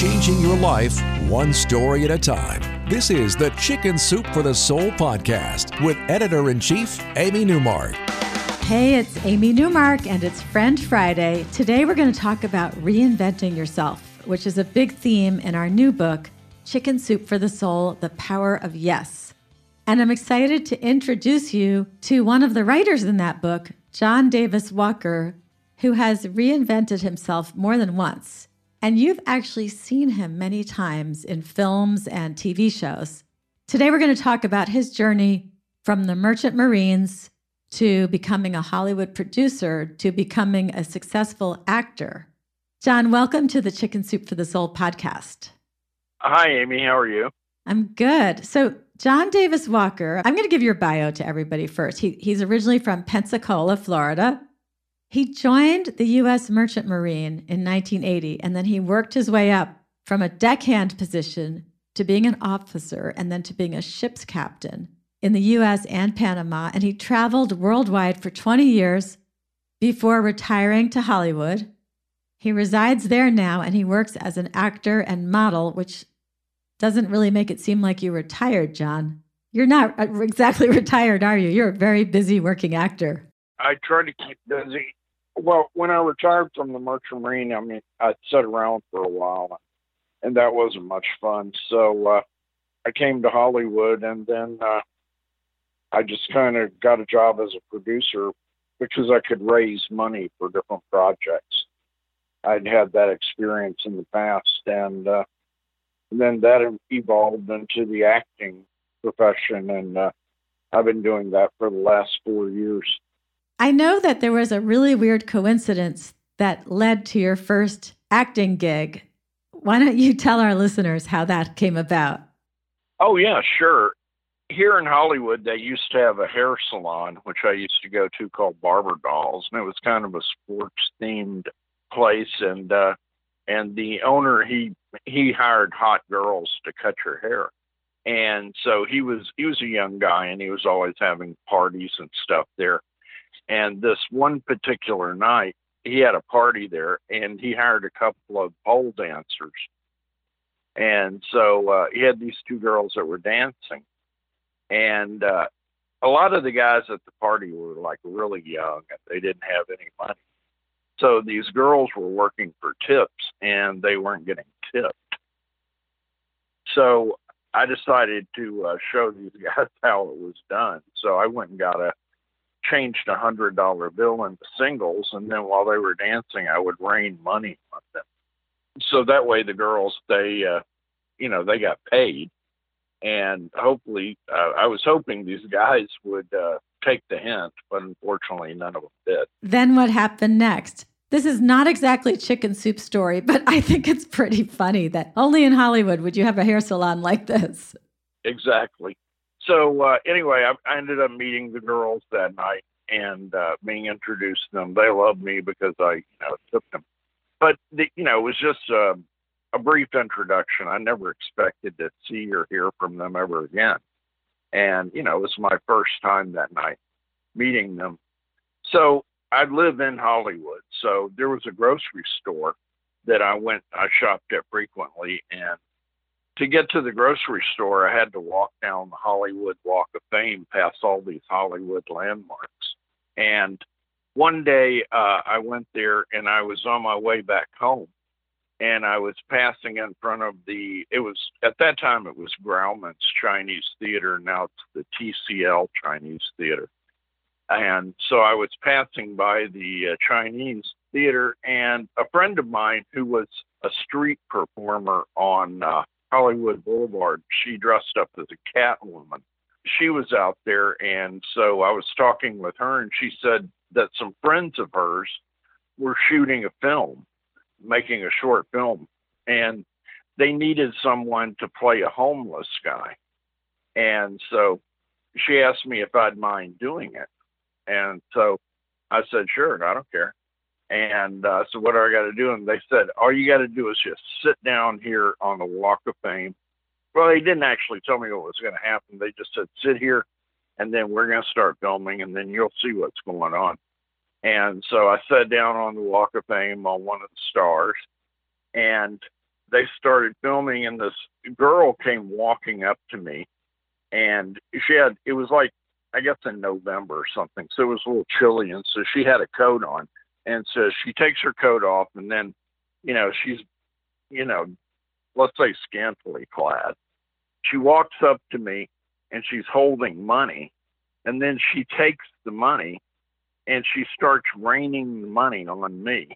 changing your life one story at a time. This is the Chicken Soup for the Soul podcast with Editor-in-Chief Amy Newmark. Hey, it's Amy Newmark, and it's Friend Friday. Today we're going to talk about reinventing yourself, which is a big theme in our new book, Chicken Soup for the Soul, The Power of Yes. And I'm excited to introduce you to one of the writers in that book, John Davis Walker, who has reinvented himself more than once. And you've actually seen him many times in films and TV shows. Today, we're going to talk about his journey from the Merchant Marines to becoming a Hollywood producer to becoming a successful actor. John, welcome to the Chicken Soup for the Soul podcast. Hi, Amy. How are you? I'm good. So John Davis Walker, I'm going to give your bio to everybody first. He's originally from Pensacola, Florida. He joined the U.S. Merchant Marine in 1980, and then he worked his way up from a deckhand position to being an officer and then to being a ship's captain in the U.S. and Panama. And he traveled worldwide for 20 years before retiring to Hollywood. He resides there now, and he works as an actor and model, which doesn't really make it seem like you retired, John. You're not exactly retired, are you? You're a very busy working actor. I try to keep busy. Well, when I retired from the Merchant Marine, I mean, I sat around for a while, and that wasn't much fun. So I came to Hollywood, and then I just kind of got a job as a producer because I could raise money for different projects. I'd had that experience in the past, and then that evolved into the acting profession, and I've been doing that for the last 4 years. I know that there was a really weird coincidence that led to your first acting gig. Why don't you tell our listeners how that came about? Oh, yeah, sure. Here in Hollywood, they used to have a hair salon, which I used to go to, called Barber Dolls. And it was kind of a sports-themed place. And the owner, he hired hot girls to cut your hair. And so he was a young guy, and he was always having parties and stuff there. And this one particular night, he had a party there, and he hired a couple of pole dancers. And so he had these two girls that were dancing. And a lot of the guys at the party were, like, really young, and they didn't have any money. So these girls were working for tips, and they weren't getting tipped. So I decided to show these guys how it was done. So I went and got changed a $100 bill into singles, and then while they were dancing, I would rain money on them. So that way the girls, they got paid, and hopefully, I was hoping these guys would take the hint, but unfortunately none of them did. Then what happened next? This is not exactly a chicken soup story, but I think it's pretty funny that only in Hollywood would you have a hair salon like this. Exactly. So anyway, I ended up meeting the girls that night and being introduced to them. They loved me because I, tipped them. But, it was just a brief introduction. I never expected to see or hear from them ever again. And, it was my first time that night meeting them. So I live in Hollywood. So there was a grocery store that I shopped at frequently, and to get to the grocery store, I had to walk down the Hollywood Walk of Fame past all these Hollywood landmarks. And one day I went there, and I was on my way back home, and I was passing in front of it was Grauman's Chinese Theater. Now it's the TCL Chinese Theater. And so I was passing by the Chinese Theater, and a friend of mine who was a street performer on Hollywood Boulevard, she dressed up as a cat woman. She was out there, and so I was talking with her, and she said that some friends of hers were shooting a film, making a short film, and they needed someone to play a homeless guy. And so she asked me if I'd mind doing it. And so I said, sure, I don't care. And so what do I got to do? And they said, all you got to do is just sit down here on the Walk of Fame. Well, they didn't actually tell me what was going to happen. They just said, sit here, and then we're going to start filming, and then you'll see what's going on. And so I sat down on the Walk of Fame on one of the stars, and they started filming, and this girl came walking up to me, and she had, it was like, I guess in November or something, so it was a little chilly, and so she had a coat on, and so she takes her coat off, and then, you know, she's, you know, let's say scantily clad. She walks up to me, and she's holding money, and then she takes the money, and she starts raining money on me,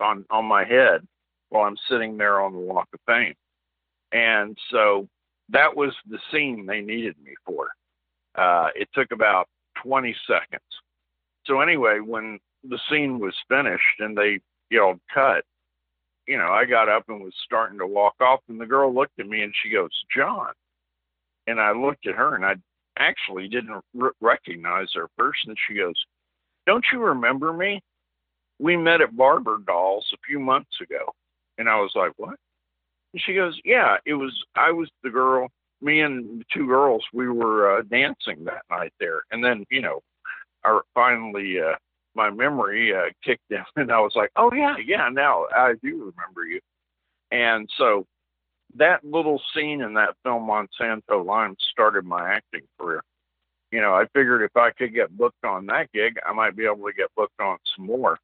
on my head, while I'm sitting there on the Walk of Fame. And so that was the scene they needed me for. It took about 20 seconds. So anyway, when the scene was finished and they yelled cut, you know, I got up and was starting to walk off, and the girl looked at me and she goes, John. And I looked at her, and I actually didn't recognize her person. She goes, don't you remember me? We met at Barber Dolls a few months ago. And I was like, what? And she goes, yeah, it was, I was the girl, me and the two girls, we were dancing that night there. And then, you know, I finally, my memory kicked in, and I was like, oh yeah, now I do remember you. And so that little scene in that film, Monsanto Lime, started my acting career. You know, I figured if I could get booked on that gig, I might be able to get booked on some more.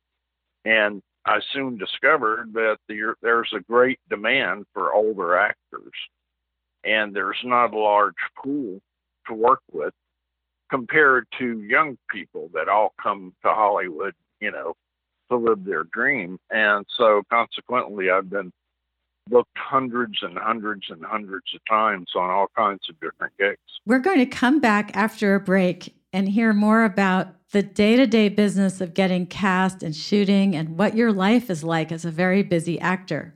And I soon discovered that there's a great demand for older actors, and there's not a large pool to work with compared to young people that all come to Hollywood, you know, to live their dream. And so consequently, I've been booked hundreds and hundreds and hundreds of times on all kinds of different gigs. We're going to come back after a break and hear more about the day-to-day business of getting cast and shooting and what your life is like as a very busy actor.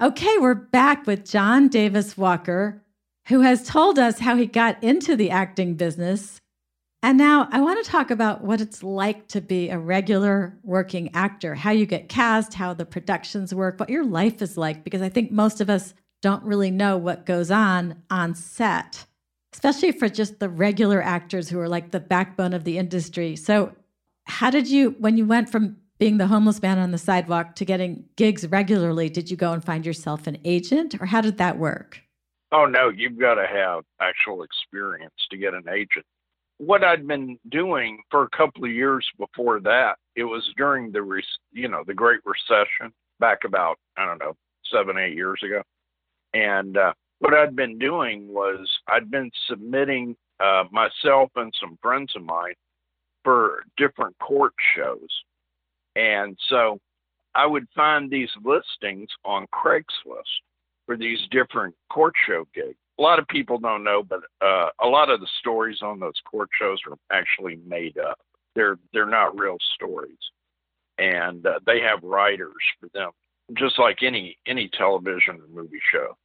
Okay, we're back with John Davis Walker, who has told us how he got into the acting business. And now I want to talk about what it's like to be a regular working actor, how you get cast, how the productions work, what your life is like, because I think most of us don't really know what goes on set, especially for just the regular actors who are like the backbone of the industry. So how did you, when you went from being the homeless man on the sidewalk to getting gigs regularly, did you go and find yourself an agent, or how did that work? Oh, no, you've got to have actual experience to get an agent. What I'd been doing for a couple of years before that, it was during the Great Recession back about, 7-8 years ago. And what I'd been doing was I'd been submitting myself and some friends of mine for different court shows. And so I would find these listings on Craigslist for these different court show gigs. A lot of people don't know, but a lot of the stories on those court shows are actually made up. They're not real stories, and they have writers for them, just like any television or movie show.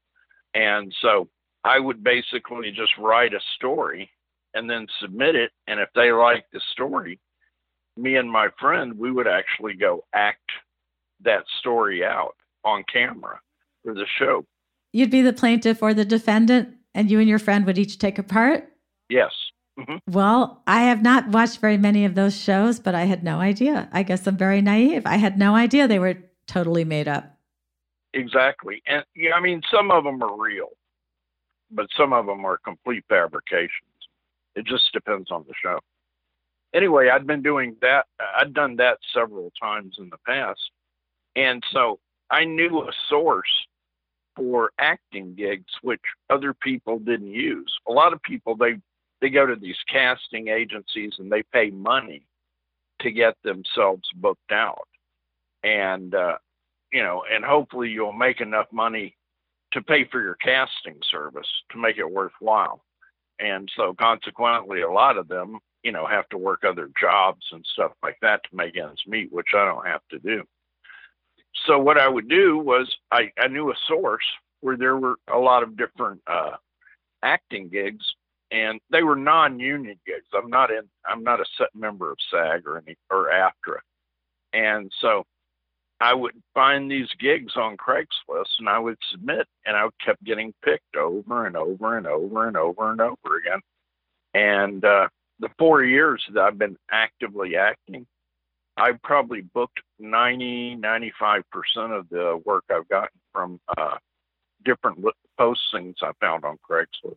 And so I would basically just write a story and then submit it, and if they liked the story, me and my friend, we would actually go act that story out on camera for the show. You'd be the plaintiff or the defendant, and you and your friend would each take a part? Yes. Mm-hmm. Well, I have not watched very many of those shows, but I had no idea. I guess I'm very naive. I had no idea they were totally made up. Exactly. And yeah, I mean, some of them are real, but some of them are complete fabrications. It just depends on the show. Anyway, I'd been doing that. I'd done that several times in the past. And so I knew a source for acting gigs, which other people didn't use. A lot of people, they go to these casting agencies and they pay money to get themselves booked out. And, and hopefully you'll make enough money to pay for your casting service to make it worthwhile. And so consequently, a lot of them, have to work other jobs and stuff like that to make ends meet, which I don't have to do. So what I would do was I knew a source where there were a lot of different acting gigs, and they were non-union gigs. I'm not a set member of SAG or AFTRA. And so I would find these gigs on Craigslist, and I would submit, and I kept getting picked over and over and over and over and over again. And the 4 years that I've been actively acting, I've probably booked 90-95% of the work I've gotten from different postings I found on Craigslist.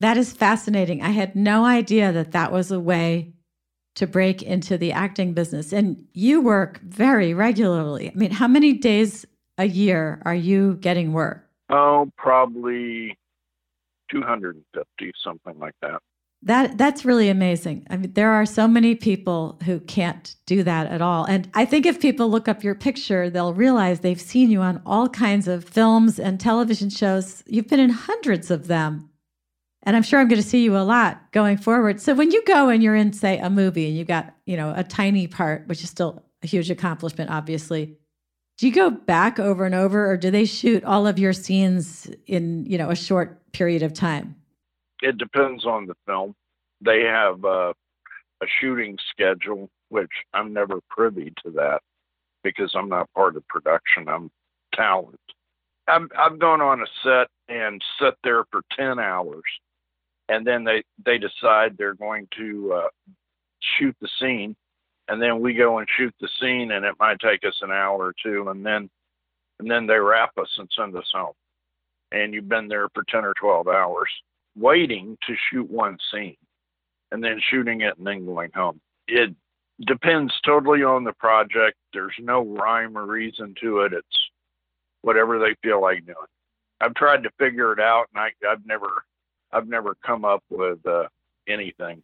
That is fascinating. I had no idea that that was a way to break into the acting business. And you work very regularly. I mean, how many days a year are you getting work? Oh, probably 250, something like that. That's really amazing. I mean, there are so many people who can't do that at all. And I think if people look up your picture, they'll realize they've seen you on all kinds of films and television shows. You've been in hundreds of them. And I'm sure I'm going to see you a lot going forward. So when you go and you're in, say, a movie and you got, you know, a tiny part, which is still a huge accomplishment, obviously, do you go back over and over, or do they shoot all of your scenes in, you know, a short period of time? It depends on the film. They have a shooting schedule, which I'm never privy to that because I'm not part of production. I'm talent. I've gone on a set and sat there for 10 hours, and then they decide they're going to shoot the scene, and then we go and shoot the scene, and it might take us an hour or two, and then they wrap us and send us home. And you've been there for 10 or 12 hours waiting to shoot one scene and then shooting it and then going home. It depends totally on the project. There's no rhyme or reason to it. It's whatever they feel like doing. I've tried to figure it out, and I've never come up with anything.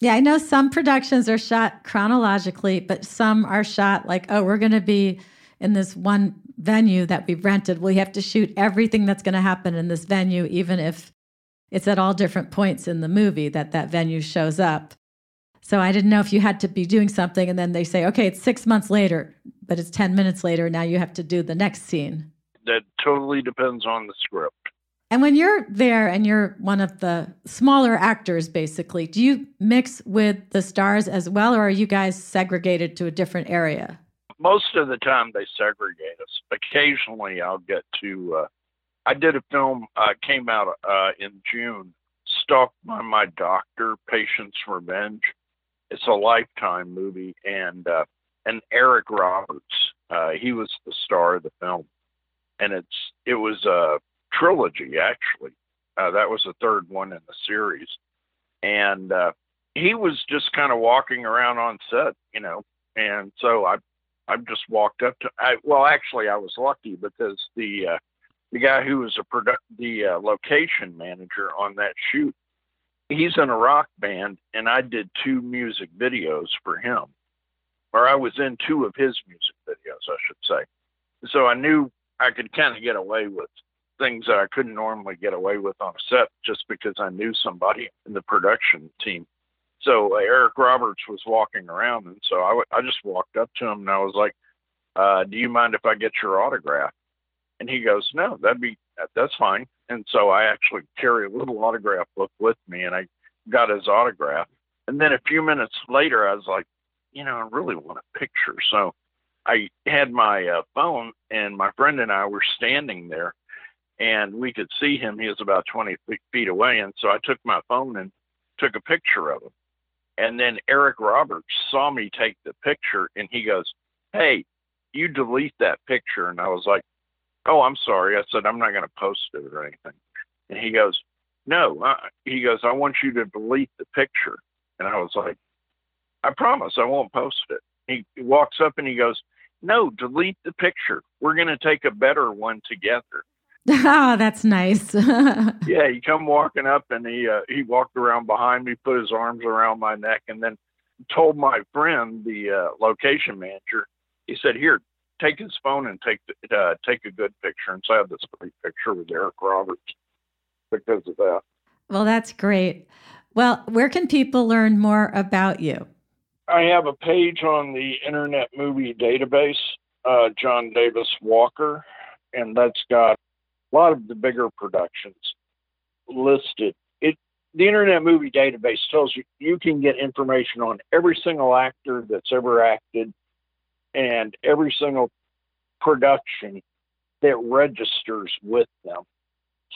Yeah, I know some productions are shot chronologically, but some are shot like, oh, we're going to be in this one venue that we've rented. We have to shoot everything that's going to happen in this venue, even if it's at all different points in the movie that venue shows up. So I didn't know if you had to be doing something, and then they say, okay, it's 6 months later, but it's 10 minutes later. Now you have to do the next scene. That totally depends on the script. And when you're there and you're one of the smaller actors, basically, do you mix with the stars as well, or are you guys segregated to a different area? Most of the time they segregate us. Occasionally I'll get to, I did a film, came out in June, Stalked by My Doctor: Patient's Revenge. It's a Lifetime movie, and Eric Roberts, he was the star of the film. And it was a trilogy, actually. That was the third one in the series. And he was just kind of walking around on set, you know. And so I just walked up to, actually I was lucky because the guy who was the location manager on that shoot, he's in a rock band, and I did two music videos for him. Or I was in two of his music videos, I should say. So I knew I could kind of get away with things that I couldn't normally get away with on a set just because I knew somebody in the production team. So Eric Roberts was walking around, and so I just walked up to him, and I was like, do you mind if I get your autograph? And he goes, no, that's fine. And so I actually carry a little autograph book with me, and I got his autograph. And then a few minutes later, I was like, you know, I really want a picture. So I had my phone, and my friend and I were standing there, and we could see him. He was about 20 feet away, and so I took my phone and took a picture of him. And then Eric Roberts saw me take the picture, and he goes, hey, you delete that picture. And I was like, oh, I'm sorry. I said, I'm not going to post it or anything. And he goes, no. He goes, I want you to delete the picture. And I was like, I promise I won't post it. He walks up and he goes, no, delete the picture. We're going to take a better one together. Oh, that's nice. Yeah, he come walking up, and he walked around behind me, put his arms around my neck, and then told my friend, the location manager, he said, here, take his phone and take a good picture. And so I have this great picture with Eric Roberts because of that. Well, that's great. Well, where can people learn more about you? I have a page on the Internet Movie Database, John Davis Walker, and that's got a lot of the bigger productions listed. The Internet Movie Database tells you you can get information on every single actor that's ever acted and every single production that registers with them.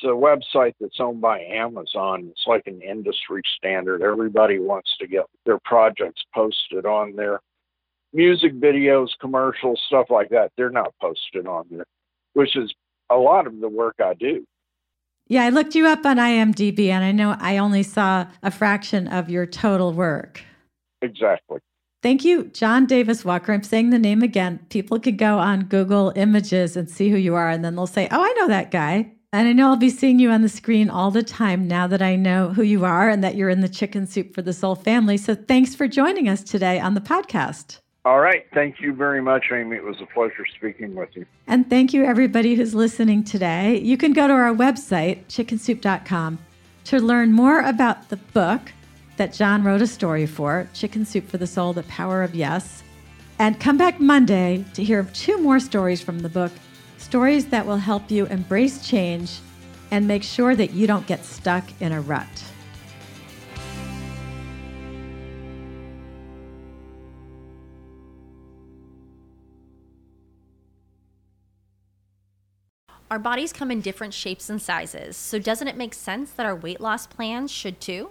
a website that's owned by Amazon. It's like an industry standard. Everybody wants to get their projects posted on there. Music videos, commercials, stuff like that, they're not posted on there, which is a lot of the work I do. Yeah, I looked you up on IMDb, and I know I only saw a fraction of your total work. Exactly. Thank you, John Davis Walker. I'm saying the name again. People could go on Google Images and see who you are, and then they'll say, oh, I know that guy. And I know I'll be seeing you on the screen all the time now that I know who you are and that you're in the Chicken Soup for the Soul family. So thanks for joining us today on the podcast. All right. Thank you very much, Amy. It was a pleasure speaking with you. And thank you, everybody who's listening today. You can go to our website, chickensoup.com, to learn more about the book that John wrote a story for, Chicken Soup for the Soul, The Power of Yes. And come back Monday to hear two more stories from the book, stories that will help you embrace change and make sure that you don't get stuck in a rut. Our bodies come in different shapes and sizes, so doesn't it make sense that our weight loss plans should too?